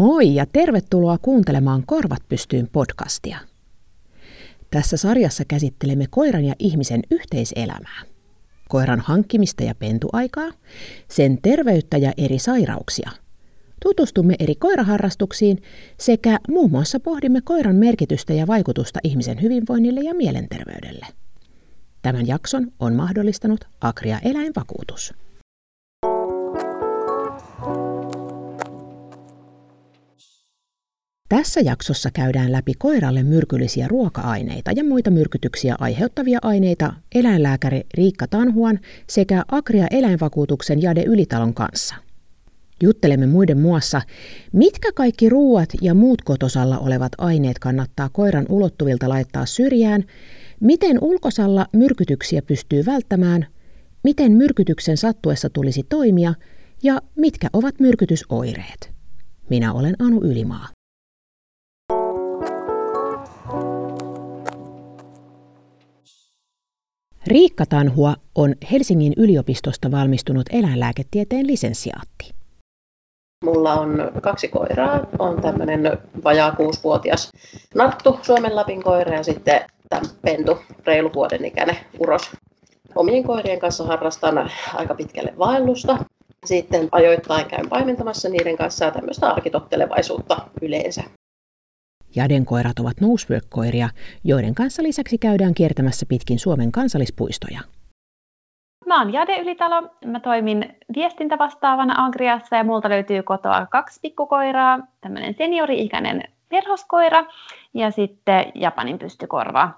Moi ja tervetuloa kuuntelemaan Korvat pystyyn podcastia. Tässä sarjassa käsittelemme koiran ja ihmisen yhteiselämää, koiran hankkimista ja pentuaikaa, sen terveyttä ja eri sairauksia. Tutustumme eri koiraharrastuksiin sekä muun muassa pohdimme koiran merkitystä ja vaikutusta ihmisen hyvinvoinnille ja mielenterveydelle. Tämän jakson on mahdollistanut Agria eläinvakuutus. Tässä jaksossa käydään läpi koiralle myrkyllisiä ruoka-aineita ja muita myrkytyksiä aiheuttavia aineita eläinlääkäri Riikka Tanhuan sekä Agria-eläinvakuutuksen Jade Ylitalon kanssa. Juttelemme muiden muassa, mitkä kaikki ruuat ja muut kotosalla olevat aineet kannattaa koiran ulottuvilta laittaa syrjään, miten ulkosalla myrkytyksiä pystyy välttämään, miten myrkytyksen sattuessa tulisi toimia ja mitkä ovat myrkytysoireet. Minä olen Anu Ylimaa. Riikka Tanhua on Helsingin yliopistosta valmistunut eläinlääketieteen lisensiaatti. Mulla on kaksi koiraa. On tämmöinen vajaa 6-vuotias Nattu, Suomen Lapin koira, ja sitten tämä Pentu, reilu vuoden ikäinen uros. Omien koirien kanssa harrastan aika pitkälle vaellusta. Sitten ajoittain käyn paimentamassa niiden kanssa tämmöistä arkitottelevaisuutta yleensä. Jaden koirat ovat nosework-koiria, joiden kanssa lisäksi käydään kiertämässä pitkin Suomen kansallispuistoja. Mä oon Jade Ylitalo. Mä toimin viestintävastaavana Agriassa ja multa löytyy kotoa 2 pikkukoiraa, tämmöinen seniori-ikäinen verhoskoira ja sitten Japanin pystykorva.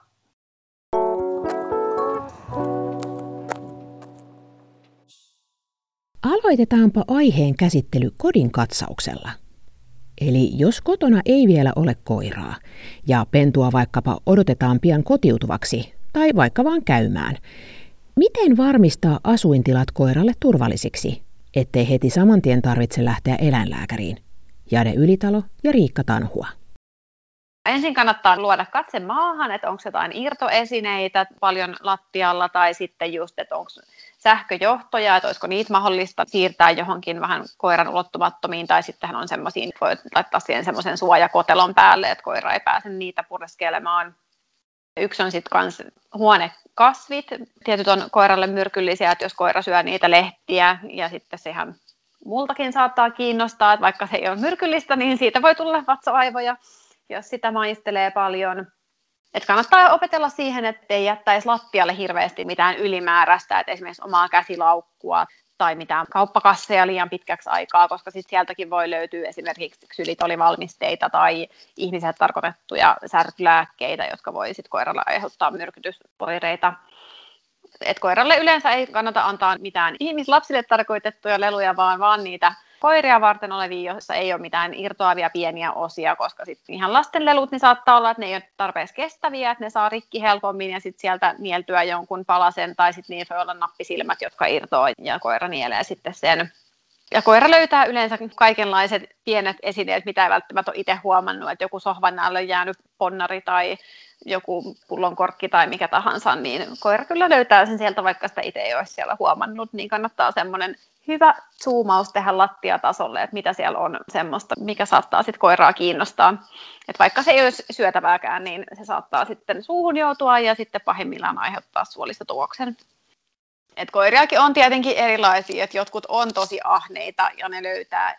Aloitetaanpa aiheen käsittely kodin katsauksella. Eli jos kotona ei vielä ole koiraa ja pentua vaikkapa odotetaan pian kotiutuvaksi tai vaikka vaan käymään, miten varmistaa asuintilat koiralle turvallisiksi, ettei heti samantien tarvitse lähteä eläinlääkäriin? Jade Ylitalo ja Riikka Tanhua. Ensin kannattaa luoda katse maahan, että onko jotain irtoesineitä paljon lattialla tai sitten just, että onko sähköjohtoja, että olisiko niitä mahdollista siirtää johonkin vähän koiran ulottumattomiin tai sittenhän on semmoisia, voi laittaa siihen semmoisen suojakotelon päälle, että koira ei pääse niitä pureskelemaan. Yksi on sitten myös huonekasvit. Tietyt on koiralle myrkyllisiä, että jos koira syö niitä lehtiä ja sitten sehän multakin saattaa kiinnostaa, että vaikka se ei ole myrkyllistä, niin siitä voi tulla vatsavaivoja, jos sitä maistelee paljon. Et kannattaa opetella siihen, ettei jättäisi lattialle hirveästi mitään ylimääräistä, että esimerkiksi omaa käsilaukkua tai mitään kauppakasseja liian pitkäksi aikaa, koska sitten sieltäkin voi löytyä esimerkiksi ksylitolivalmisteita tai ihmisille tarkoitettuja särkylääkkeitä, jotka voi sitten koiralle aiheuttaa myrkytysoireita. Et koiralle yleensä ei kannata antaa mitään ihmislapsille tarkoitettuja leluja, vaan niitä koiria varten olevia, joissa ei ole mitään irtoavia pieniä osia, koska sitten ihan lasten lelut niin saattaa olla, että ne ei ole tarpeeksi kestäviä, että ne saa rikki helpommin ja sitten sieltä nieltyä jonkun palasen tai sitten niillä voi olla nappisilmät, jotka irtoaa ja koira nielee sitten sen. Ja koira löytää yleensä kaikenlaiset pienet esineet, mitä ei välttämättä ole itse huomannut, että joku sohvan alle on jäänyt ponnari tai joku pullonkorkki tai mikä tahansa, niin koira kyllä löytää sen sieltä, vaikka sitä itse ei olisi siellä huomannut, niin kannattaa semmoinen hyvä zoomaus tehdä lattiatasolle, että mitä siellä on semmoista, mikä saattaa sitten koiraa kiinnostaa. Että vaikka se ei olisi syötävääkään, niin se saattaa sitten suuhun joutua ja sitten pahimmillaan aiheuttaa suolistotukoksen. Että koiriakin on tietenkin erilaisia, että jotkut on tosi ahneita ja ne löytää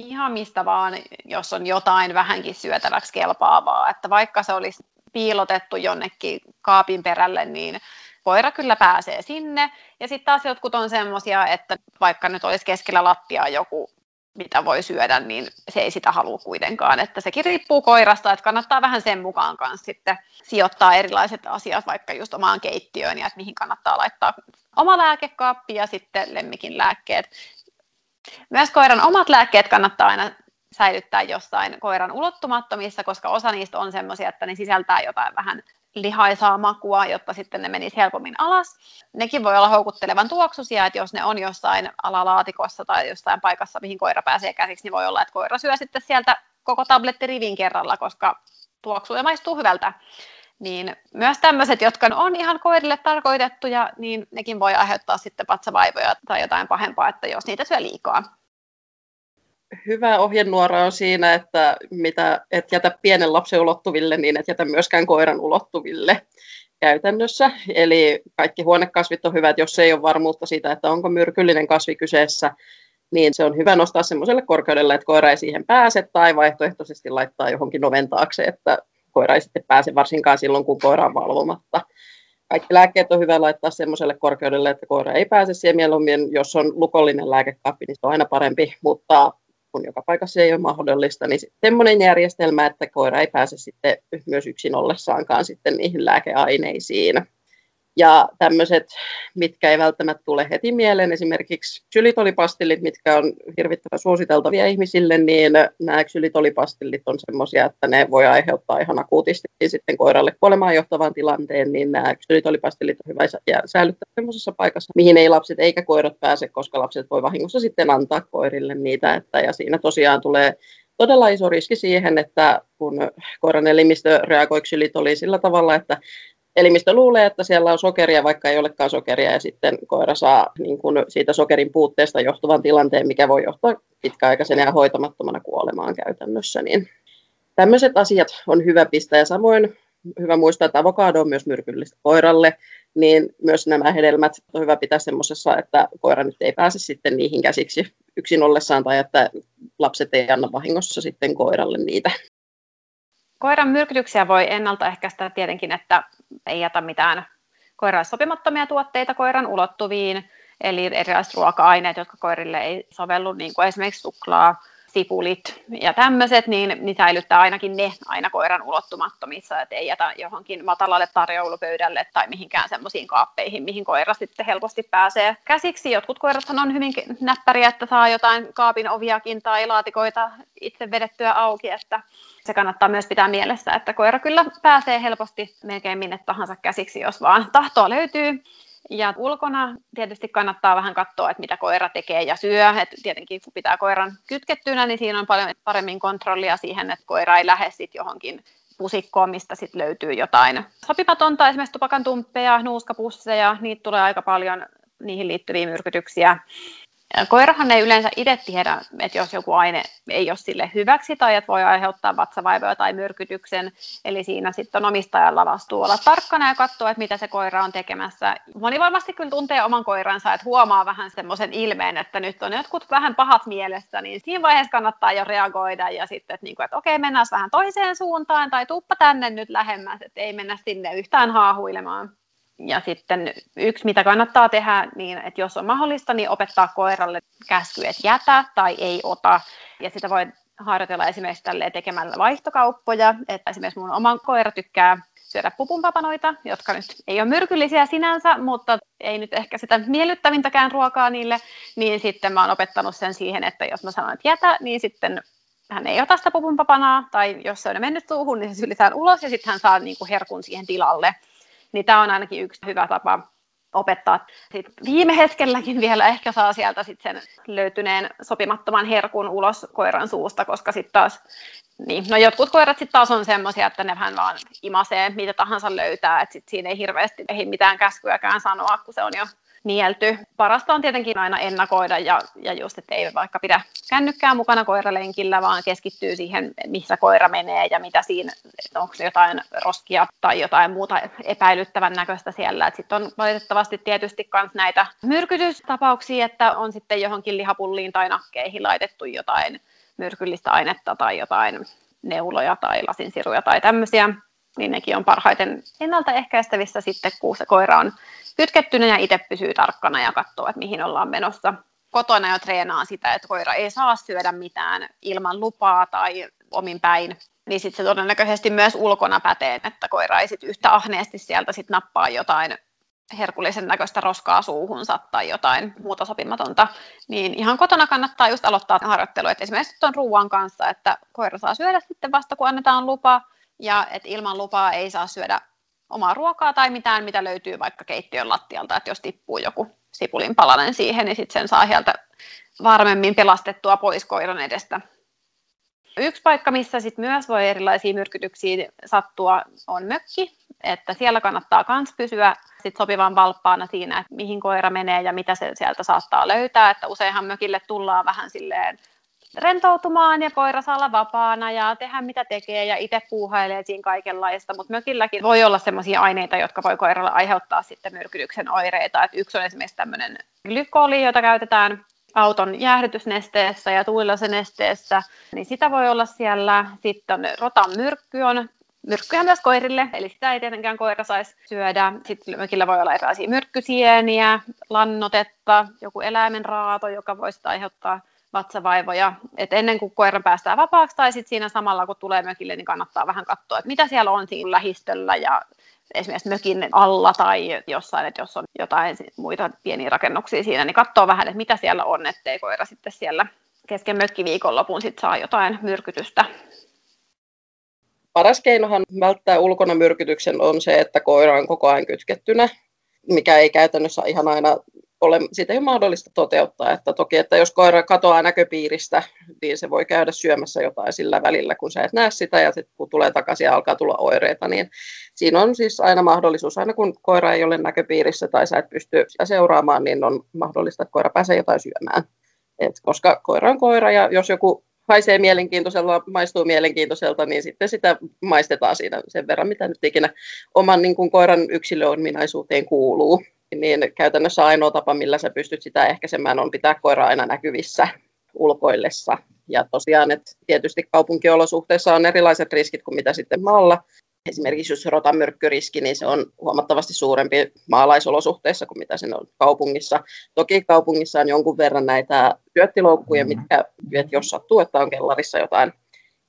ihan mistä vaan, jos on jotain vähänkin syötäväksi kelpaavaa. Että vaikka se olisi piilotettu jonnekin kaapin perälle, niin koira kyllä pääsee sinne. Ja sitten taas jotkut on semmoisia, että vaikka nyt olisi keskellä lattiaa joku, mitä voi syödä, niin se ei sitä halua kuitenkaan. Että sekin riippuu koirasta, että kannattaa vähän sen mukaan kanssa sitten sijoittaa erilaiset asiat vaikka just omaan keittiöön ja että mihin kannattaa laittaa oma lääkekaappi ja sitten lemmikin lääkkeet. Myös koiran omat lääkkeet kannattaa aina säilyttää jossain koiran ulottumattomissa, koska osa niistä on semmoisia, että ne sisältää jotain vähän lihaisaa makua, jotta sitten ne menisi helpommin alas. Nekin voi olla houkuttelevan tuoksuisia, että jos ne on jossain alalaatikossa tai jossain paikassa, mihin koira pääsee käsiksi, niin voi olla, että koira syö sitten sieltä koko tablettirivin kerralla, koska tuoksuu ja maistuu hyvältä. Niin myös tämmöiset, jotka on ihan koirille tarkoitettuja, niin nekin voi aiheuttaa sitten vatsavaivoja tai jotain pahempaa, että jos niitä syö liikaa. hyvä ohjenuora on siinä, että mitä et jätä pienen lapsen ulottuville, niin et jätä myöskään koiran ulottuville käytännössä. Eli kaikki huonekasvit on hyvät, jos ei ole varmuutta siitä, että onko myrkyllinen kasvi kyseessä, niin se on hyvä nostaa semmoiselle korkeudelle, että koira ei siihen pääse, tai vaihtoehtoisesti laittaa johonkin oven taakse, että koira ei sitten pääse varsinkaan silloin, kun koira on valvomatta. Kaikki lääkkeet on hyvä laittaa semmoiselle korkeudelle, että koira ei pääse siihen mieluummin. Jos on lukollinen lääkekaappi, niin se on aina parempi, mutta kun joka paikassa ei ole mahdollista, niin semmoinen järjestelmä, että koira ei pääse sitten myös yksin ollessaankaan sitten niihin lääkeaineisiin. Ja tämmöiset, mitkä ei välttämättä tule heti mieleen, esimerkiksi ksylitolipastillit, mitkä on hirvittävän suositeltavia ihmisille, niin nämä ksylitolipastillit on semmoisia, että ne voi aiheuttaa ihan akuutisti sitten koiralle kuolemaan johtavan tilanteen, niin nämä ksylitolipastillit on hyvä säilyttää semmoisessa paikassa, mihin ei lapset eikä koirat pääse, koska lapset voi vahingossa sitten antaa koirille niitä, että, ja siinä tosiaan tulee todella iso riski siihen, että kun koiran elimistö reagoi ksylitoliin sillä tavalla, että elimistö luulee, että siellä on sokeria, vaikka ei olekaan sokeria, ja sitten koira saa niin kuin siitä sokerin puutteesta johtuvan tilanteen, mikä voi johtaa pitkäaikaisena ja hoitamattomana kuolemaan käytännössä. Niin tämmöiset asiat on hyvä pistää, ja samoin hyvä muistaa, että avokado on myös myrkyllistä koiralle, niin myös nämä hedelmät on hyvä pitää semmoisessa, että koira nyt ei pääse sitten niihin käsiksi yksin ollessaan, tai että lapset ei anna vahingossa sitten koiralle niitä. Koiran myrkytyksiä voi ennaltaehkäistä tietenkin, että ei jätä mitään koiralle sopimattomia tuotteita koiran ulottuviin, eli erilaiset ruoka-aineet, jotka koirille ei sovellu, niin kuin esimerkiksi suklaa, sipulit ja tämmöiset, niin säilyttää ainakin ne aina koiran ulottumattomissa, että ei jätä johonkin matalalle tarjoulupöydälle tai mihinkään semmoisiin kaappeihin, mihin koira sitten helposti pääsee käsiksi. Jotkut koirathan on hyvin näppäriä, että saa jotain kaapin oviakin tai laatikoita itse vedettyä auki, että se kannattaa myös pitää mielessä, että koira kyllä pääsee helposti melkein minne tahansa käsiksi, jos vaan tahtoa löytyy. Ja ulkona tietysti kannattaa vähän katsoa, että mitä koira tekee ja syö. Et tietenkin kun pitää koiran kytkettynä, niin siinä on paljon paremmin kontrollia siihen, että koira ei lähde sit johonkin pusikkoon, mistä sit löytyy jotain sopimatonta, esimerkiksi tupakantumppeja, nuuskapusseja, niitä tulee aika paljon, niihin liittyviä myrkytyksiä. Koirahan ei yleensä itse tiedä, että jos joku aine ei ole sille hyväksi tai että voi aiheuttaa vatsavaivoja tai myrkytyksen. Eli siinä sitten on omistajalla vastuu olla tarkkana ja katsoa, että mitä se koira on tekemässä. Moni varmasti kyllä tuntee oman koiransa, että huomaa vähän semmoisen ilmeen, että nyt on jotkut vähän pahat mielessä. Niin siinä vaiheessa kannattaa jo reagoida ja sitten, että okei, mennään vähän toiseen suuntaan tai tuuppa tänne nyt lähemmäs, että ei mennä sinne yhtään haahuilemaan. Ja sitten yksi, mitä kannattaa tehdä, niin että jos on mahdollista, niin opettaa koiralle käsky, että jätä tai ei ota. Ja sitä voi harjoitella esimerkiksi tekemällä vaihtokauppoja. Että esimerkiksi mun oma koira tykkää syödä pupunpapanoita, jotka nyt ei ole myrkyllisiä sinänsä, mutta ei nyt ehkä sitä miellyttävintäkään ruokaa niille. Niin sitten mä oon opettanut sen siihen, että jos mä sanon, että jätä, niin sitten hän ei ota sitä pupunpapanaa. Tai jos se on mennyt suuhun, niin se sylitään ulos ja sitten hän saa niin kuin herkun siihen tilalle. Niin tämä on ainakin yksi hyvä tapa opettaa. Sitten viime hetkelläkin vielä ehkä saa sieltä sit sen löytyneen sopimattoman herkun ulos koiran suusta, koska sitten taas jotkut koirat sitten taas on semmoisia, että ne vähän vaan imasee mitä tahansa löytää, että sitten siinä ei hirveästi mitään käskyäkään sanoa, kun se on jo nielty. Parasta on tietenkin aina ennakoida ja just, että ei vaikka pidä kännykkää mukana koiralenkillä, vaan keskittyy siihen, missä koira menee ja mitä siinä, onko jotain roskia tai jotain muuta epäilyttävän näköistä siellä. Sitten on valitettavasti tietysti myös näitä myrkytystapauksia, että on sitten johonkin lihapulliin tai nakkeihin laitettu jotain myrkyllistä ainetta tai jotain neuloja tai lasinsiruja tai tämmöisiä. Niin nekin on parhaiten ennaltaehkäistävissä sitten, kun se koira on kytkettynä ja itse pysyy tarkkana ja katsoo, että mihin ollaan menossa. Kotona jo treenaa sitä, että koira ei saa syödä mitään ilman lupaa tai omin päin. Niin sitten se todennäköisesti myös ulkona pätee, että koira ei sitten yhtä ahneesti sieltä sit nappaa jotain herkullisen näköistä roskaa suuhunsa tai jotain muuta sopimatonta, niin ihan kotona kannattaa just aloittaa harjoittelu. Et esimerkiksi tuon ruuan kanssa, että koira saa syödä sitten vasta, kun annetaan lupa. Ja että ilman lupaa ei saa syödä omaa ruokaa tai mitään, mitä löytyy vaikka keittiön lattialta, että jos tippuu joku sipulin palanen siihen, niin sitten sen saa sieltä varmemmin pelastettua pois koiran edestä. Yksi paikka, missä sit myös voi erilaisia myrkytyksiä sattua, on mökki. Että siellä kannattaa myös pysyä sit sopivan valppaana siinä, että mihin koira menee ja mitä se sieltä saattaa löytää. Että useinhan mökille tullaan vähän silleen rentoutumaan ja koira saa olla vapaana ja tehdä mitä tekee ja itse puuhailee siinä kaikenlaista, mutta mökilläkin voi olla sellaisia aineita, jotka voi koiralla aiheuttaa sitten myrkytyksen oireita. Et yksi on esimerkiksi tämmöinen glykoli, jota käytetään auton jäähdytysnesteessä ja tuilasenesteessä, niin sitä voi olla siellä. Sitten on rotanmyrkky on myrkkyjä myös koirille, eli sitä ei tietenkään koira saisi syödä. Sitten mökillä voi olla erilaisia myrkkysieniä, lannotetta, joku eläimen raato, joka voi sitä aiheuttaa vatsavaivoja. Et ennen kuin koira päästään vapaaksi tai sitten siinä samalla kun tulee mökille, niin kannattaa vähän katsoa, että mitä siellä on siinä lähistöllä ja esimerkiksi mökin alla tai jossain, että jos on jotain muita pieniä rakennuksia siinä, niin katsoo vähän, että mitä siellä on, ettei koira sitten siellä kesken mökkiviikonlopun sit saa jotain myrkytystä. Paras keinohan välttää ulkona myrkytyksen on se, että koira on koko ajan kytkettynä, mikä ei käytännössä ihan aina ole, sitä ei ole mahdollista toteuttaa. Että toki, että jos koira katoaa näköpiiristä, niin se voi käydä syömässä jotain sillä välillä, kun sä et näe sitä ja sitten kun tulee takaisin ja alkaa tulla oireita, niin siinä on siis aina mahdollisuus, aina kun koira ei ole näköpiirissä tai sä et pysty seuraamaan, niin on mahdollista, että koira pääsee jotain syömään. Et koska koira on koira ja jos joku haisee mielenkiintoiselta, maistuu mielenkiintoiselta, niin sitten sitä maistetaan siinä sen verran, mitä nyt ikinä oman niin kuin koiran yksilöominaisuuteen kuuluu. Niin käytännössä ainoa tapa, millä sä pystyt sitä ehkäisemään, on pitää koira aina näkyvissä ulkoillessa. Ja tosiaan, että tietysti kaupunkiolosuhteissa on erilaiset riskit kuin mitä sitten maalla. Esimerkiksi jos rotamyrkkyriski, niin se on huomattavasti suurempi maalaisolosuhteissa kuin mitä se on kaupungissa. Toki kaupungissa on jonkun verran näitä syöttiloukkuja, mitkä, jos sattuu, että on kellarissa jotain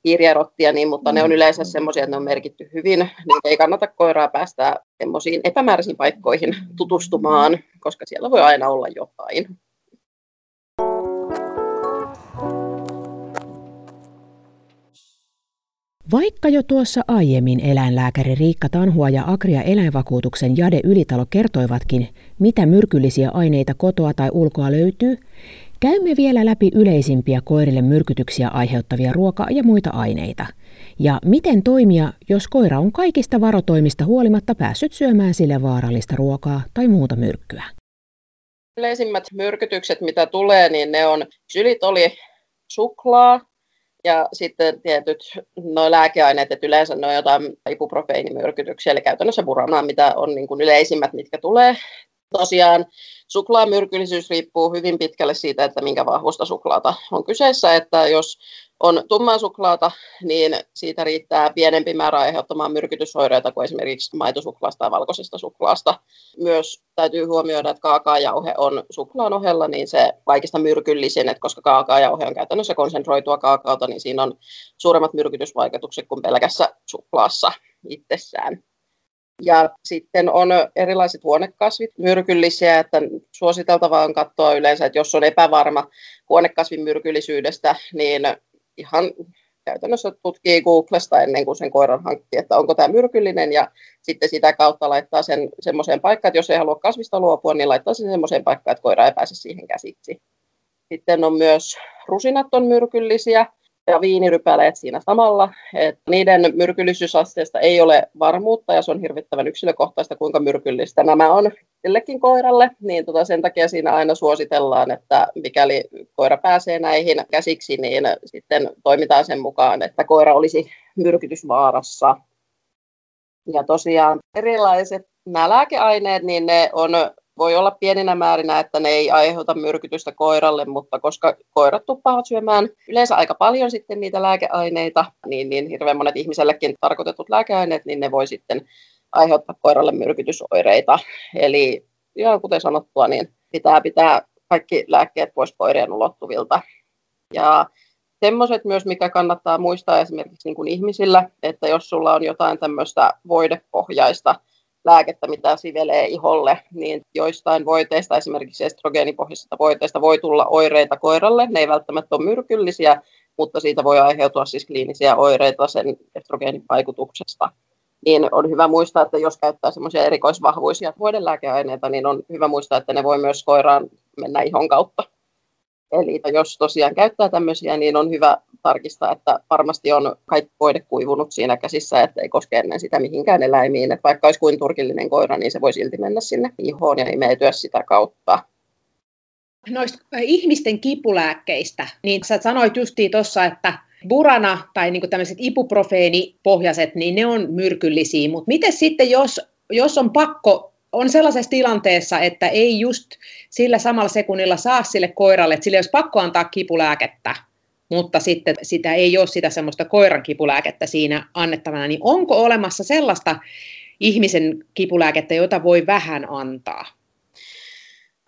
hiirierottia, niin, mutta ne on yleensä semmoisia, että ne on merkitty hyvin. Niin ei kannata koiraa päästää semmoisiin epämääräisiin paikkoihin tutustumaan, koska siellä voi aina olla jotain. Vaikka jo tuossa aiemmin eläinlääkäri Riikka Tanhua ja Agria-eläinvakuutuksen Jade Ylitalo kertoivatkin, mitä myrkyllisiä aineita kotoa tai ulkoa löytyy, käymme vielä läpi yleisimpiä koirille myrkytyksiä aiheuttavia ruoka- ja muita aineita. Ja miten toimia, jos koira on kaikista varotoimista huolimatta päässyt syömään sille vaarallista ruokaa tai muuta myrkkyä. Yleisimmät myrkytykset, mitä tulee, niin ne on ksylitoli, suklaa. Ja sitten tietyt nuo lääkeaineet, että yleensä ne on jotain ibuprofeenimyrkytyksiä, eli käytännössä buranaa, mitä on niin kuin yleisimmät, mitkä tulee. Tosiaan suklaamyrkyllisyys riippuu hyvin pitkälle siitä, että minkä vahvusta suklaata on kyseessä. Että jos on tummaa suklaata, niin siitä riittää pienempi määrä aiheuttamaan myrkytysoireita kuin esimerkiksi maitosuklaasta tai valkoisesta suklaasta. Myös täytyy huomioida, että kaakaajauhe on suklaan ohella niin se kaikista myrkyllisin, että koska kaakaajauhe on käytännössä konsentroitua kaakaota, niin siinä on suuremmat myrkytysvaikutukset kuin pelkässä suklaassa itsessään. Ja sitten on erilaiset huonekasvit myrkyllisiä, että suositeltavaa on katsoa yleensä, että jos on epävarma huonekasvin myrkyllisyydestä, niin ihan käytännössä tutkii Googlesta ennen kuin sen koiran hankkii, että onko tämä myrkyllinen ja sitten sitä kautta laittaa sen semmoiseen paikkaan, että jos ei halua kasvista luopua, niin laittaa sen semmoiseen paikkaan, että koira ei pääse siihen käsiksi. Sitten on myös rusinat on myrkyllisiä. Ja viinirypäleet siinä samalla. Et niiden myrkyllisyysasteesta ei ole varmuutta ja se on hirvittävän yksilökohtaista, kuinka myrkyllistä nämä on sillekin koiralle. Niin sen takia siinä aina suositellaan, että mikäli koira pääsee näihin käsiksi, niin sitten toimitaan sen mukaan, että koira olisi myrkytysvaarassa. Ja tosiaan erilaiset nämä lääkeaineet, niin ne on... Voi olla pieninä määrinä, että ne ei aiheuta myrkytystä koiralle, mutta koska koirat tuppaavat syömään yleensä aika paljon sitten niitä lääkeaineita, niin hirveän monet ihmisellekin tarkoitetut lääkeaineet, niin ne voi sitten aiheuttaa koiralle myrkytysoireita. Eli ihan kuten sanottua, niin pitää kaikki lääkkeet pois koirien ulottuvilta. Ja semmoiset myös, mikä kannattaa muistaa esimerkiksi niin kuin ihmisillä, että jos sulla on jotain tämmöistä voidepohjaista lääkettä, mitä sivelee iholle, niin joistain voiteista, esimerkiksi estrogeenipohjaisista voiteista, voi tulla oireita koiralle. Ne ei välttämättä ole myrkyllisiä, mutta siitä voi aiheutua siis kliinisiä oireita sen estrogeenin vaikutuksesta. Niin on hyvä muistaa, että jos käyttää semmoisia erikoisvahvuisia voidelääkeaineita, niin on hyvä muistaa, että ne voi myös koiraan mennä ihon kautta. Eli jos tosiaan käyttää tämmöisiä, niin on hyvä tarkistaa, että varmasti on kaikki voide kuivunut siinä käsissä, ettei koske ennen sitä mihinkään eläimiin. Että vaikka olisi kuin turkillinen koira, niin se voi silti mennä sinne ihoon ja imeytyä sitä kautta. noista ihmisten kipulääkkeistä, niin sä sanoit justiin tuossa, että burana tai niinku tämmöiset ibuprofeenipohjaiset, niin ne on myrkyllisiä, mutta miten sitten, jos on pakko, on sellaisessa tilanteessa, että ei just sillä samalla sekunnilla saa sille koiralle, että sille olisi pakko antaa kipulääkettä, mutta sitten sitä ei ole sitä semmoista koiran kipulääkettä siinä annettavana, niin onko olemassa sellaista ihmisen kipulääkettä, jota voi vähän antaa?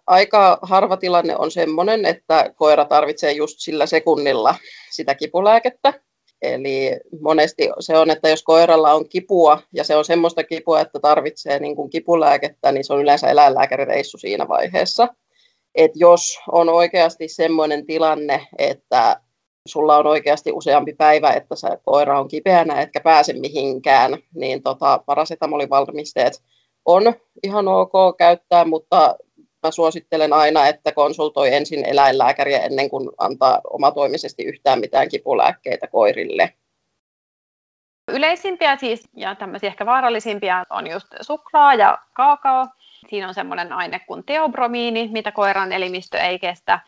Aika harva tilanne on semmoinen, että koira tarvitsee just sillä sekunnilla sitä kipulääkettä. Eli monesti se on, että jos koiralla on kipua ja se on semmoista kipua, että tarvitsee niin kuin kipulääkettä, niin se on yleensä eläinlääkärireissu siinä vaiheessa. Et jos on oikeasti semmoinen tilanne, että sulla on oikeasti useampi päivä, että se koira on kipeänä etkä pääse mihinkään, niin parasetamolivalmisteet on ihan ok käyttää, mutta mä suosittelen aina, että konsultoi ensin eläinlääkäriä ennen kuin antaa omatoimisesti yhtään mitään kipulääkkeitä koirille. Yleisimpiä siis ja tämmöisiä ehkä vaarallisimpia on just suklaa ja kaakao. Siinä on semmoinen aine kuin teobromiini, mitä koiran elimistö ei kestä.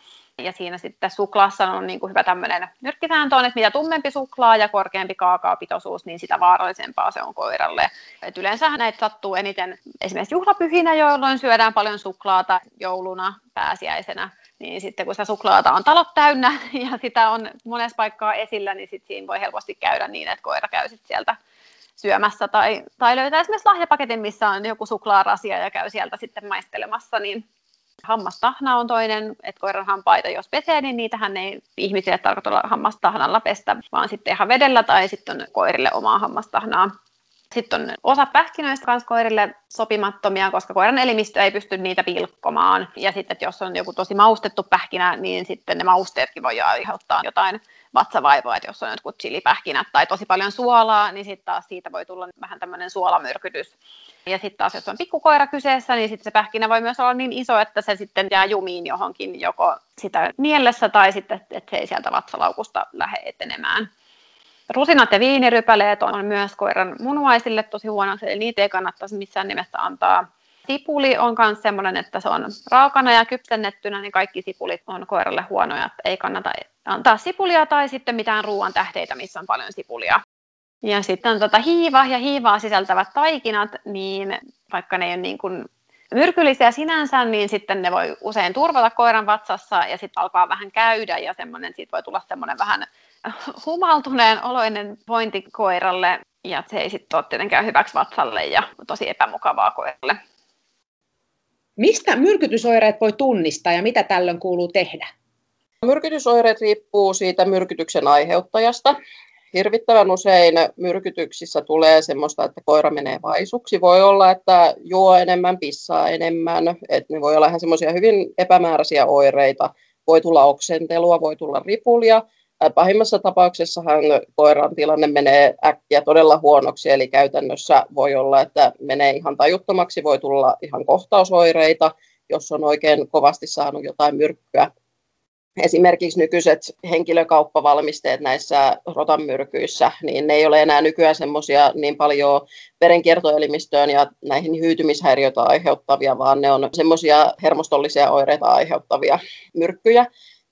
Ja siinä sitten suklaassa on niin kuin hyvä tämmöinen nyrkkisääntö on, että mitä tummempi suklaa ja korkeampi kaakaopitoisuus, niin sitä vaarallisempaa se on koiralle. Et yleensä näitä sattuu eniten esimerkiksi juhlapyhinä, jolloin syödään paljon suklaata jouluna pääsiäisenä. Niin sitten kun sitä suklaata on talot täynnä ja sitä on monessa paikkaa esillä, niin sitten siinä voi helposti käydä niin, että koira käy sitten sieltä syömässä. Tai löytää esimerkiksi lahjapaketin, missä on joku suklaarasia ja käy sieltä sitten maistelemassa, niin hammastahna on toinen, että koiran hampaita jos pesee, niin niitähän ei ihmisille tarkoitella hammastahnalla pestä, vaan sitten ihan vedellä tai sitten on koirille omaa hammastahnaa. Sitten on osa pähkinöistä myös koirille sopimattomia, koska koiran elimistö ei pysty niitä pilkkomaan. Ja sitten, että jos on joku tosi maustettu pähkinä, niin sitten ne mausteetkin voi aiheuttaa jotain vatsavaivaa. Että jos on jotkut chilipähkinät tai tosi paljon suolaa, niin sitten taas siitä voi tulla vähän tämmöinen suolamyrkytys. Ja sitten taas, jos on pikkukoira kyseessä, niin sitten se pähkinä voi myös olla niin iso, että se sitten jää jumiin johonkin joko sitä niellessä tai sitten, että se ei sieltä vatsalaukusta lähde etenemään. Rusinat ja viinirypäleet on myös koiran munuaisille tosi huonoksi, eli niitä ei kannattaisi missään nimessä antaa. Sipuli on myös sellainen, että se on raakana ja kypsennettynä, niin kaikki sipulit on koiralle huonoja, että ei kannata antaa sipulia tai sitten mitään ruoan tähteitä, missä on paljon sipulia. Ja sitten on hiiva ja hiivaa sisältävät taikinat, niin vaikka ne ei ole niin kuin myrkyllisiä sinänsä, niin sitten ne voi usein turvata koiran vatsassa ja sitten alkaa vähän käydä ja siitä voi tulla semmoinen vähän humaltuneen oloinen vointi koiralle ja se ei sitten ole tietenkään hyväksi vatsalle ja tosi epämukavaa koiralle. Mistä myrkytysoireet voi tunnistaa ja mitä tällöin kuuluu tehdä? Myrkytysoireet riippuu siitä myrkytyksen aiheuttajasta. Hirvittävän usein myrkytyksissä tulee semmoista, että koira menee vaisuksi. Voi olla, että juo enemmän, pissaa enemmän. Että ne voi olla ihan semmoisia hyvin epämääräisiä oireita. Voi tulla oksentelua, voi tulla ripulia. Pahimmassa tapauksessahan koiran tilanne menee äkkiä todella huonoksi. Eli käytännössä voi olla, että menee ihan tajuttomaksi. Voi tulla ihan kohtausoireita, jos on oikein kovasti saanut jotain myrkkyä. Esimerkiksi nykyiset henkilökauppavalmisteet näissä rotanmyrkyissä, niin ne ei ole enää nykyään semmoisia niin paljon verenkiertoelimistöön ja näihin hyytymishäiriöitä aiheuttavia, vaan ne on semmoisia hermostollisia oireita aiheuttavia myrkkyjä,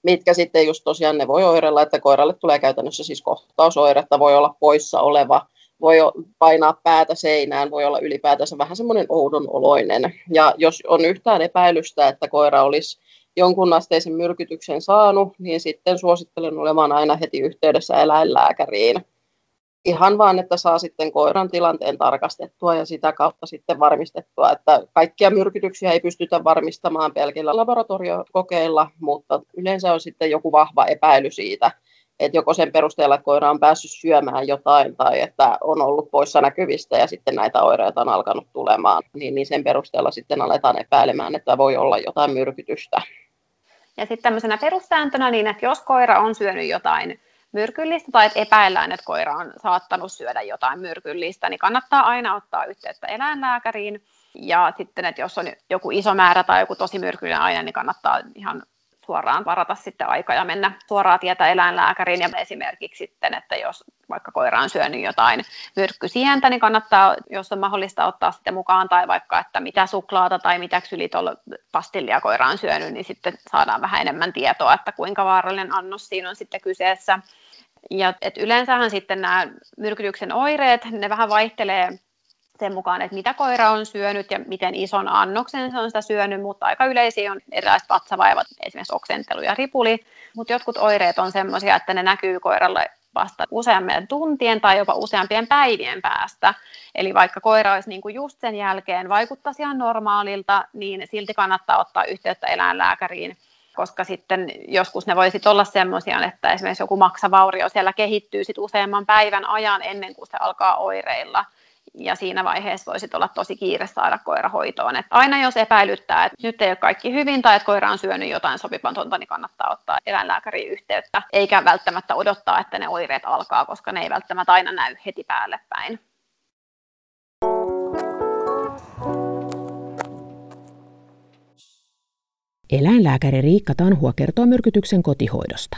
mitkä sitten just tosiaan ne voi oireilla, että koiralle tulee käytännössä siis kohtausoiretta, voi olla poissa oleva, voi painaa päätä seinään, voi olla ylipäätänsä vähän semmoinen oudon oloinen. Ja jos on yhtään epäilystä, että koira olisi jonkun asteisen myrkytyksen saanut, niin sitten suosittelen olemaan aina heti yhteydessä eläinlääkäriin. Ihan vaan, että saa sitten koiran tilanteen tarkastettua ja sitä kautta sitten varmistettua, että kaikkia myrkytyksiä ei pystytä varmistamaan pelkillä laboratoriokokeilla, mutta yleensä on sitten joku vahva epäily siitä, että joko sen perusteella, että koira on päässyt syömään jotain tai että on ollut poissa näkyvistä ja sitten näitä oireita on alkanut tulemaan, niin sen perusteella sitten aletaan epäilemään, että voi olla jotain myrkytystä. Ja sitten tämmöisenä perussääntönä niin, että jos koira on syönyt jotain myrkyllistä tai että epäillään, että koira on saattanut syödä jotain myrkyllistä, niin kannattaa aina ottaa yhteyttä eläinlääkäriin. Ja sitten, että jos on joku iso määrä tai joku tosi myrkyllinen aine, niin kannattaa ihan suoraan varata sitten aika ja mennä suoraan tietä eläinlääkäriin. Ja esimerkiksi sitten, että jos vaikka koira on syönyt jotain myrkkysientä, niin kannattaa, jos on mahdollista, ottaa sitten mukaan. Tai vaikka, että mitä suklaata tai mitä ksylitolipastillia koira on syönyt, niin sitten saadaan vähän enemmän tietoa, että kuinka vaarallinen annos siinä on sitten kyseessä. Ja yleensähän sitten nämä myrkytyksen oireet, ne vähän vaihtelee sen mukaan, että mitä koira on syönyt ja miten ison annoksen se on sitä syönyt, mutta aika yleisiä on erilaiset vatsavaivat, esimerkiksi oksentelu ja ripuli. Mutta jotkut oireet on semmoisia, että ne näkyy koiralle vasta useampien tuntien tai jopa useampien päivien päästä. Eli vaikka koira olisi niin kuin just sen jälkeen vaikuttaisi ihan normaalilta, niin silti kannattaa ottaa yhteyttä eläinlääkäriin. Koska sitten joskus ne voi sitten olla semmoisia, että esimerkiksi joku maksavaurio siellä kehittyy sitten useamman päivän ajan ennen kuin se alkaa oireilla. Ja siinä vaiheessa voi sitten olla tosi kiire saada koira hoitoon. Et aina jos epäilyttää, että nyt ei ole kaikki hyvin tai että koira on syönyt jotain sopimatonta, niin kannattaa ottaa eläinlääkäriin yhteyttä. Eikä välttämättä odottaa, että ne oireet alkaa, koska ne ei välttämättä aina näy heti päälle päin. Eläinlääkäri Riikka Tanhua kertoo myrkytyksen kotihoidosta.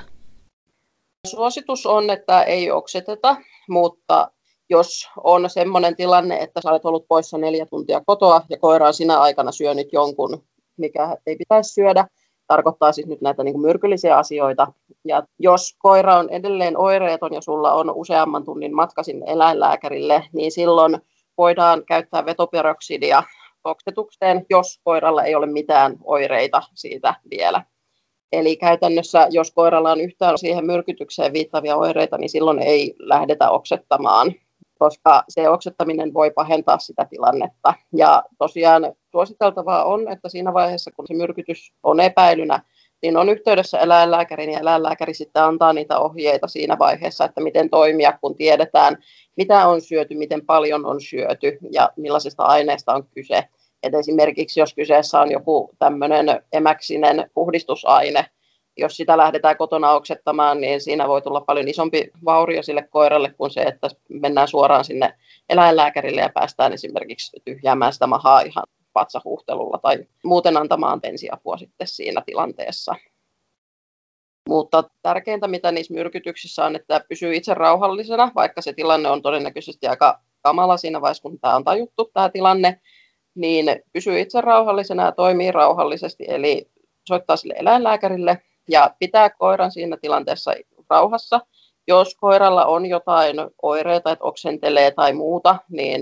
Suositus on, että ei okseteta, mutta jos on semmoinen tilanne, että sä olet ollut poissa 4 tuntia kotoa ja koira on sinä aikana syönyt jonkun, mikä ei pitäisi syödä, tarkoittaa siis nyt näitä niin kuin myrkyllisiä asioita. Ja jos koira on edelleen oireeton ja sulla on useamman tunnin matka sinne eläinlääkärille, niin silloin voidaan käyttää vetopyroksidia oksetukseen, jos koiralla ei ole mitään oireita siitä vielä. Eli käytännössä, jos koiralla on yhtään siihen myrkytykseen viittavia oireita, niin silloin ei lähdetä oksettamaan, koska se oksettaminen voi pahentaa sitä tilannetta. Ja tosiaan suositeltavaa on, että siinä vaiheessa, kun se myrkytys on epäilynä, niin on yhteydessä eläinlääkäriin ja eläinlääkäri sitten antaa niitä ohjeita siinä vaiheessa, että miten toimia, kun tiedetään, mitä on syöty, miten paljon on syöty ja millaisesta aineesta on kyse. Et esimerkiksi jos kyseessä on joku tämmöinen emäksinen puhdistusaine, jos sitä lähdetään kotona oksettamaan, niin siinä voi tulla paljon isompi vaurio sille koiralle kuin se, että mennään suoraan sinne eläinlääkärille ja päästään esimerkiksi tyhjäämään sitä mahaa ihan patsahuhtelulla tai muuten antamaan ensiapua sitten siinä tilanteessa. Mutta tärkeintä, mitä niissä myrkytyksissä on, että pysyy itse rauhallisena, vaikka se tilanne on todennäköisesti aika kamala siinä vaiheessa, kun tämä on tajuttu tämä tilanne, niin pysyy itse rauhallisena ja toimii rauhallisesti, eli soittaa sille eläinlääkärille ja pitää koiran siinä tilanteessa rauhassa. Jos koiralla on jotain oireita, että oksentelee tai muuta, niin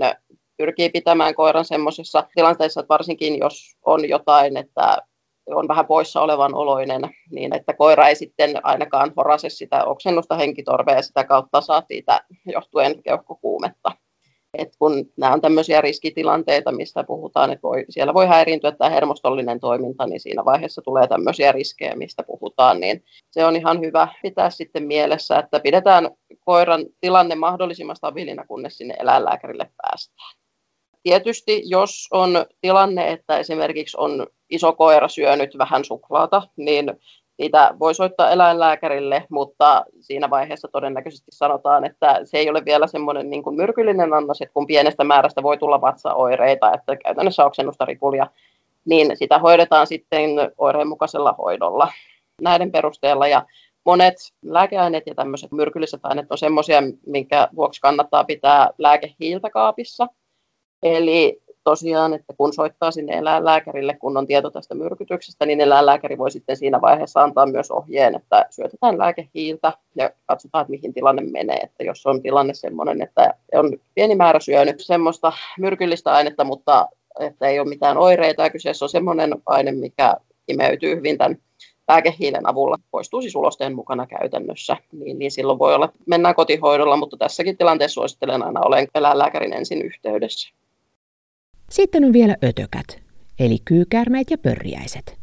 pyrkii pitämään koiran semmoisessa tilanteessa, että varsinkin jos on jotain, että on vähän poissa olevan oloinen, niin että koira ei sitten ainakaan horase sitä oksennusta henkitorvea ja sitä kautta saa siitä johtuen keuhkokuumetta. Et kun nämä on tämmöisiä riskitilanteita, mistä puhutaan, että siellä voi häiriintyä tämä hermostollinen toiminta, niin siinä vaiheessa tulee tämmöisiä riskejä, mistä puhutaan, niin se on ihan hyvä pitää sitten mielessä, että pidetään koiran tilanne mahdollisimman stabiilina, kunnes sinne eläinlääkärille päästään. Tietysti jos on tilanne, että esimerkiksi on iso koira syönyt vähän suklaata, niin niitä voi soittaa eläinlääkärille, mutta siinä vaiheessa todennäköisesti sanotaan, että se ei ole vielä semmoinen niin kuin myrkyllinen annos, että kun pienestä määrästä voi tulla vatsaoireita, että käytännössä oksennusta, ripulia, niin sitä hoidetaan sitten oireenmukaisella hoidolla näiden perusteella. Ja monet lääkeaineet ja tämmöiset myrkylliset aineet on semmoisia, minkä vuoksi kannattaa pitää lääkehiiltä kaapissa. Eli tosiaan, että kun soittaa sinne eläinlääkärille, kun on tieto tästä myrkytyksestä, niin eläinlääkäri voi sitten siinä vaiheessa antaa myös ohjeen, että syötetään lääkehiiltä ja katsotaan, että mihin tilanne menee. Että jos on tilanne sellainen, että on pieni määrä syönyt semmoista myrkyllistä ainetta, mutta että ei ole mitään oireita ja kyseessä on semmoinen aine, mikä imeytyy hyvin tämän lääkehiilen avulla, poistuu siis ulosteen mukana käytännössä, niin silloin voi olla, mennään kotihoidolla, mutta tässäkin tilanteessa suosittelen aina olen eläinlääkärin ensin yhteydessä. Sitten on vielä ötökät, eli kyykäärmeet ja pörriäiset.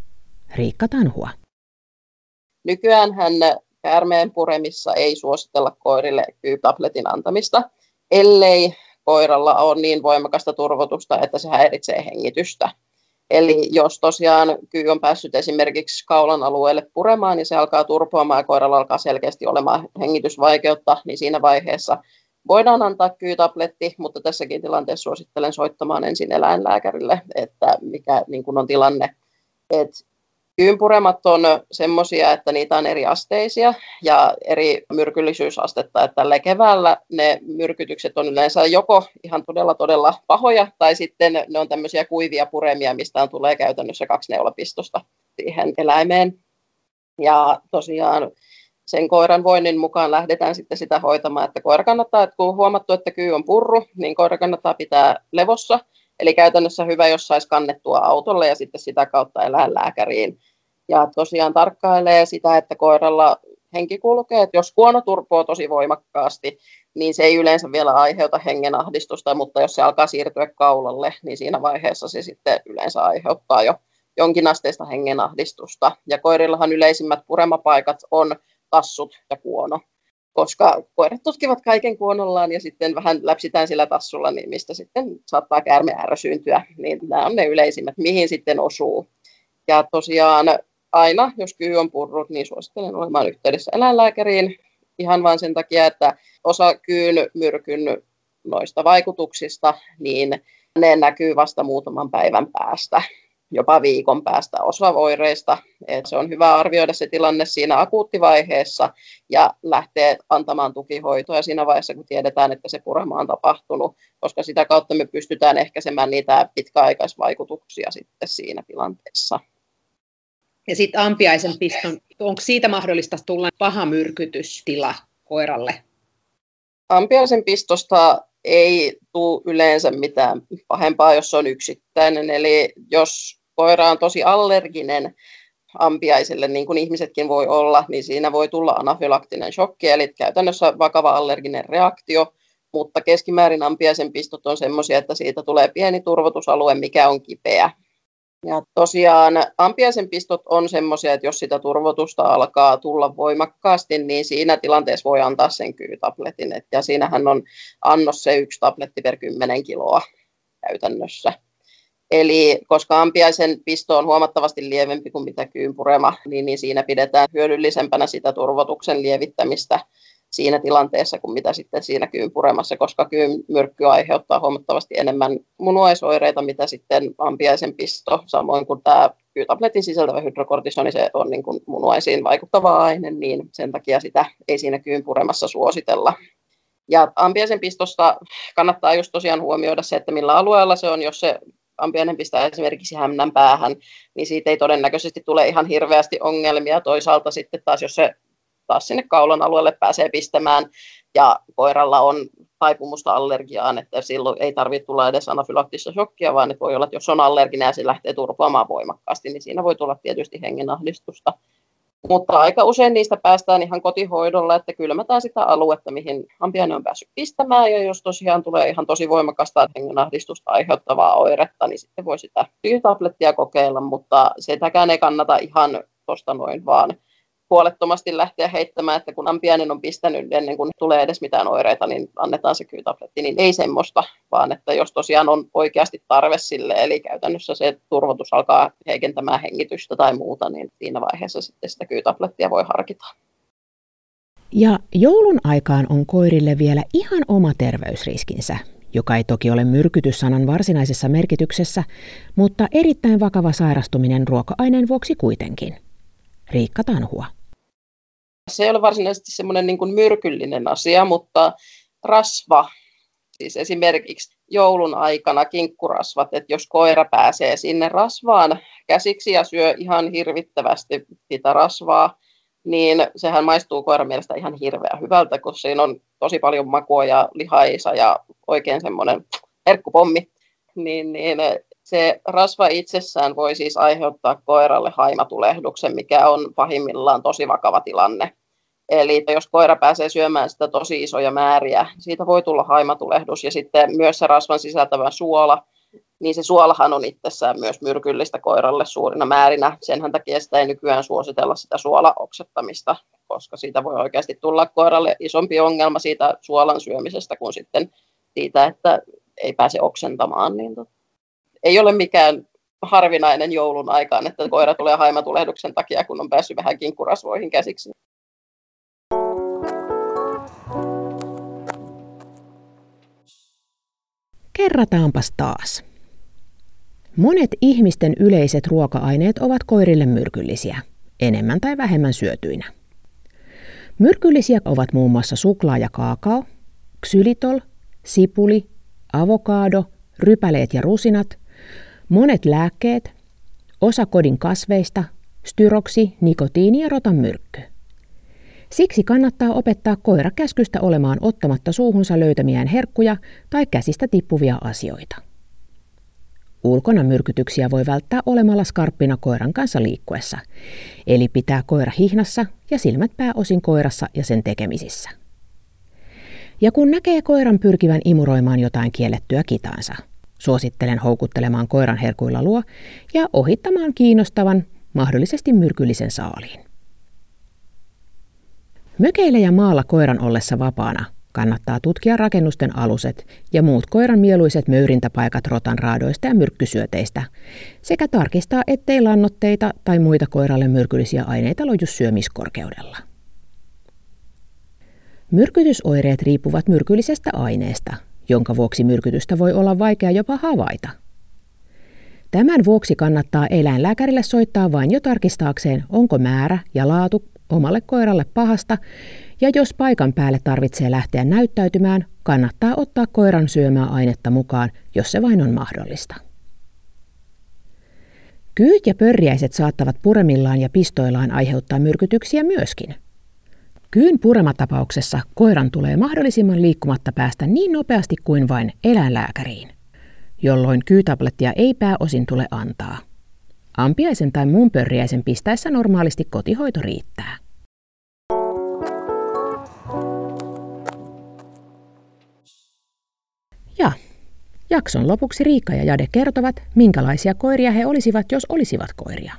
Riikka Tanhua. Nykyäänhän käärmeen puremissa ei suositella koirille kyytabletin antamista, ellei koiralla on niin voimakasta turvotusta, että se häiritsee hengitystä. Eli jos tosiaan kyy on päässyt esimerkiksi kaulan alueelle puremaan, niin se alkaa turpoamaan ja koiralla alkaa selkeästi olemaan hengitysvaikeutta, niin siinä vaiheessa voidaan antaa kyytabletti, mutta tässäkin tilanteessa suosittelen soittamaan ensin eläinlääkärille, että mikä niin kun on tilanne. Et Kyynpuremat on semmoisia, että niitä on eri asteisia ja eri myrkyllisyysastetta. Että tällä keväällä ne myrkytykset on yleensä joko ihan todella pahoja tai sitten ne on tämmöisiä kuivia puremia, mistä tulee käytännössä 2 neulapistosta siihen eläimeen. Ja tosiaan sen koiran voinnin mukaan lähdetään sitten sitä hoitamaan, että koira kannattaa, että kun on huomattu, että kyy on purru, niin koira kannattaa pitää levossa. Eli käytännössä hyvä, jos saisi kannettua autolle ja sitten sitä kautta eläinlääkäriin. Ja tosiaan tarkkailee sitä, että koiralla henki kulkee. Että jos kuono turpoaa tosi voimakkaasti, niin se ei yleensä vielä aiheuta hengenahdistusta, mutta jos se alkaa siirtyä kaulalle, niin siinä vaiheessa se sitten yleensä aiheuttaa jo jonkinasteista hengenahdistusta. Ja koirillahan yleisimmät puremapaikat on tassut ja kuono, koska koirat tutkivat kaiken kuonollaan ja sitten vähän läpsitään sillä tassulla, niin mistä sitten saattaa käärmeäärä syntyä. Niin nämä on ne yleisimmät, mihin sitten osuu. Ja tosiaan aina, jos kyy on purrut, niin suosittelen olemaan yhteydessä eläinlääkäriin ihan vain sen takia, että osa kyyn myrkyn noista vaikutuksista, niin ne näkyy vasta muutaman päivän päästä, jopa viikon päästä osa-oireista. Et se on hyvä arvioida se tilanne siinä akuuttivaiheessa ja lähteä antamaan tukihoitoa siinä vaiheessa, kun tiedetään, että se purema on tapahtunut, koska sitä kautta me pystytään ehkäisemään niitä pitkäaikaisvaikutuksia sitten siinä tilanteessa. Ja sitten ampiaisen piston, onko siitä mahdollista tulla paha myrkytystila koiralle? Ampiaisen pistosta ei tule yleensä mitään pahempaa, jos se on yksittäinen. Eli jos koira on tosi allerginen ampiaiselle, niin kuin ihmisetkin voi olla, niin siinä voi tulla anafylaktinen shokki, eli käytännössä vakava allerginen reaktio. Mutta keskimäärin ampiaisen pistot on semmoisia, että siitä tulee pieni turvotusalue, mikä on kipeä. Ja tosiaan ampiaisen pistot on semmoisia, että jos sitä turvotusta alkaa tulla voimakkaasti, niin siinä tilanteessa voi antaa sen kyytabletin. Ja siinähän on annos se 1 tabletti per 10 kiloa käytännössä. Eli koska ampiaisen pisto on huomattavasti lievempi kuin mitä kyyn purema, niin siinä pidetään hyödyllisempänä sitä turvotuksen lievittämistä siinä tilanteessa kuin mitä sitten siinä kyyn puremassa, koska kyyn myrkky aiheuttaa huomattavasti enemmän munuaisoireita, mitä sitten ampiaisen pisto, samoin kuin tämä kyytabletin sisältävä hydrokortisoni, se on niin kuin munuaisiin vaikuttava aine, niin sen takia sitä ei siinä kyyn puremassa suositella. Ja ampiaisen pistosta kannattaa just tosiaan huomioida se, että millä alueella se on, jos se ampiainen pistää esimerkiksi hämnän päähän, niin siitä ei todennäköisesti tule ihan hirveästi ongelmia. Toisaalta sitten taas, jos se taas sinne kaulan alueelle pääsee pistämään ja koiralla on taipumusta allergiaan, että silloin ei tarvitse tulla edes anafylaktista shokkia, vaan voi olla, että jos on allerginen ja se lähtee turpoamaan voimakkaasti, niin siinä voi tulla tietysti hengenahdistusta. Mutta aika usein niistä päästään ihan kotihoidolla, että kylmätään sitä aluetta, mihin ampiainen on päässyt pistämään, ja jos tosiaan tulee ihan tosi voimakasta hengenahdistusta aiheuttavaa oiretta, niin sitten voi sitä tablettia kokeilla, mutta sitäkään ei kannata ihan tuosta noin vaan huolettomasti lähteä heittämään, että kun ampiainen on pistänyt ennen kuin tulee edes mitään oireita, niin annetaan se kyytabletti, niin ei semmoista, vaan että jos tosiaan on oikeasti tarve sille, eli käytännössä se turvotus alkaa heikentämään hengitystä tai muuta, niin siinä vaiheessa sitten sitä kyytablettia voi harkita. Ja joulun aikaan on koirille vielä ihan oma terveysriskinsä, joka ei toki ole myrkytyssanan varsinaisessa merkityksessä, mutta erittäin vakava sairastuminen ruoka-aineen vuoksi kuitenkin. Riikka Tanhua. Se ei ole varsinaisesti semmoinen niin kuin myrkyllinen asia, mutta rasva, siis esimerkiksi joulun aikana kinkkurasvat, että jos koira pääsee sinne rasvaan käsiksi ja syö ihan hirvittävästi sitä rasvaa, niin sehän maistuu koiran mielestä ihan hirveän hyvältä, koska siinä on tosi paljon makua ja lihaisa ja oikein semmoinen herkkupommi, niin se rasva itsessään voi siis aiheuttaa koiralle haimatulehduksen, mikä on pahimmillaan tosi vakava tilanne. Eli jos koira pääsee syömään sitä tosi isoja määriä, siitä voi tulla haimatulehdus ja sitten myös se rasvan sisältävä suola, niin se suolahan on itsessään myös myrkyllistä koiralle suurina määrinä. Senhän takia sitä ei nykyään suositella sitä suolaoksettamista, koska siitä voi oikeasti tulla koiralle isompi ongelma siitä suolan syömisestä kuin sitten siitä, että ei pääse oksentamaan niin totta. Ei ole mikään harvinainen joulun aikaan, että koira tulee haimatulehduksen takia, kun on päässyt vähän kinkkurasvoihin käsiksi. Kerrataanpas taas. Monet ihmisten yleiset ruoka-aineet ovat koirille myrkyllisiä, enemmän tai vähemmän syötyinä. Myrkyllisiä ovat muun muassa suklaa ja kaakao, ksylitol, sipuli, avokaado, rypäleet ja rusinat, monet lääkkeet, osa kodin kasveista, styroksi, nikotiini ja rotanmyrkky. Siksi kannattaa opettaa koira käskystä olemaan ottamatta suuhunsa löytämiään herkkuja tai käsistä tippuvia asioita. Ulkona myrkytyksiä voi välttää olemalla skarppina koiran kanssa liikkuessa, eli pitää koira hihnassa ja silmät pääosin koirassa ja sen tekemisissä. Ja kun näkee koiran pyrkivän imuroimaan jotain kiellettyä kitaansa, suosittelen houkuttelemaan koiran herkuilla luo ja ohittamaan kiinnostavan, mahdollisesti myrkyllisen saaliin. Mökeillä ja maalla koiran ollessa vapaana kannattaa tutkia rakennusten aluset ja muut koiran mieluiset möyrintäpaikat rotan raadoista ja myrkkysyöteistä sekä tarkistaa, ettei lannoitteita tai muita koiralle myrkyllisiä aineita loju syömiskorkeudella. Myrkytysoireet riippuvat myrkyllisestä aineesta, jonka vuoksi myrkytystä voi olla vaikea jopa havaita. Tämän vuoksi kannattaa eläinlääkärille soittaa vain jo tarkistaakseen, onko määrä ja laatu omalle koiralle pahasta, ja jos paikan päälle tarvitsee lähteä näyttäytymään, kannattaa ottaa koiran syömää ainetta mukaan, jos se vain on mahdollista. Kyyt ja pörjäiset saattavat puremillaan ja pistoillaan aiheuttaa myrkytyksiä myöskin. Kyyn purematapauksessa koiran tulee mahdollisimman liikkumatta päästä niin nopeasti kuin vain eläinlääkäriin, jolloin kyytablettia ei pääosin tule antaa. Ampiaisen tai muun pörriäisen pistäessä normaalisti kotihoito riittää. Ja jakson lopuksi Riikka ja Jade kertovat, minkälaisia koiria he olisivat, jos olisivat koiria.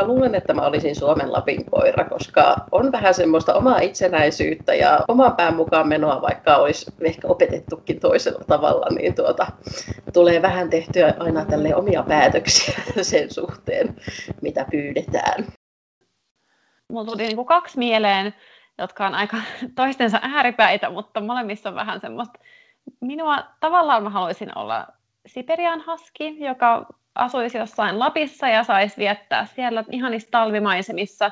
Mä luulen, että mä olisin Suomen Lapin koira, koska on vähän semmoista omaa itsenäisyyttä ja oman pään mukaan menoa, vaikka olisi ehkä opetettukin toisella tavalla, niin tulee vähän tehtyä aina tälleen omia päätöksiä sen suhteen, mitä pyydetään. Mulla tuli niinku kaksi mieleen, jotka on aika toistensa ääripäitä, mutta molemmissa on vähän semmoista. Tavallaan mä haluaisin olla Siberian haski, joka asuisi jossain Lapissa ja saisi viettää siellä ihanissa talvimaisemissa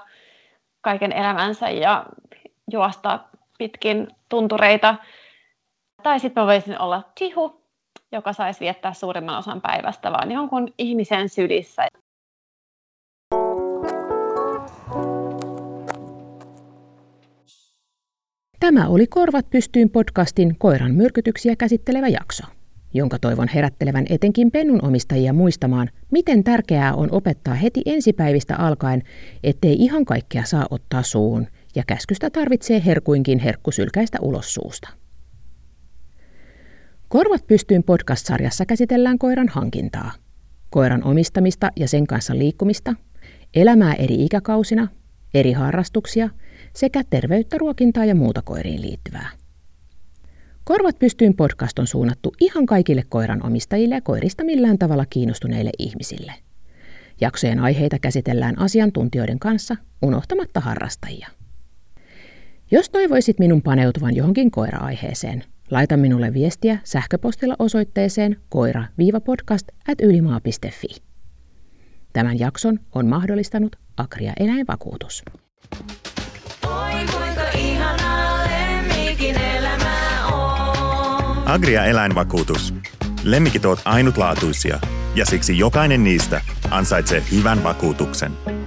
kaiken elämänsä ja juosta pitkin tuntureita. Tai sitten mä voisin olla Tihu, joka saisi viettää suurimman osan päivästä vaan jonkun ihmisen sylissä. Tämä oli Korvat pystyyn -podcastin koiran myrkytyksiä käsittelevä jakso, jonka toivon herättelevän etenkin pennun omistajia muistamaan, miten tärkeää on opettaa heti ensipäivistä alkaen, ettei ihan kaikkea saa ottaa suuhun, ja käskystä tarvitsee herkuinkin herkkosylkäistä ulos suusta. Korvat pystyyn -podcast-sarjassa käsitellään koiran hankintaa, koiran omistamista ja sen kanssa liikkumista, elämää eri ikäkausina, eri harrastuksia sekä terveyttä, ruokintaa ja muuta koiriin liittyvää. Korvat pystyyn -podcast on suunnattu ihan kaikille koiranomistajille ja koirista millään tavalla kiinnostuneille ihmisille. Jaksojen aiheita käsitellään asiantuntijoiden kanssa, unohtamatta harrastajia. Jos toivoisit minun paneutuvan johonkin koira-aiheeseen, laita minulle viestiä sähköpostilla osoitteeseen koira-podcast@ylimaa.fi. Tämän jakson on mahdollistanut Agria eläinvakuutus. Agria eläinvakuutus. Lemmikit ovat ainutlaatuisia ja siksi jokainen niistä ansaitsee hyvän vakuutuksen.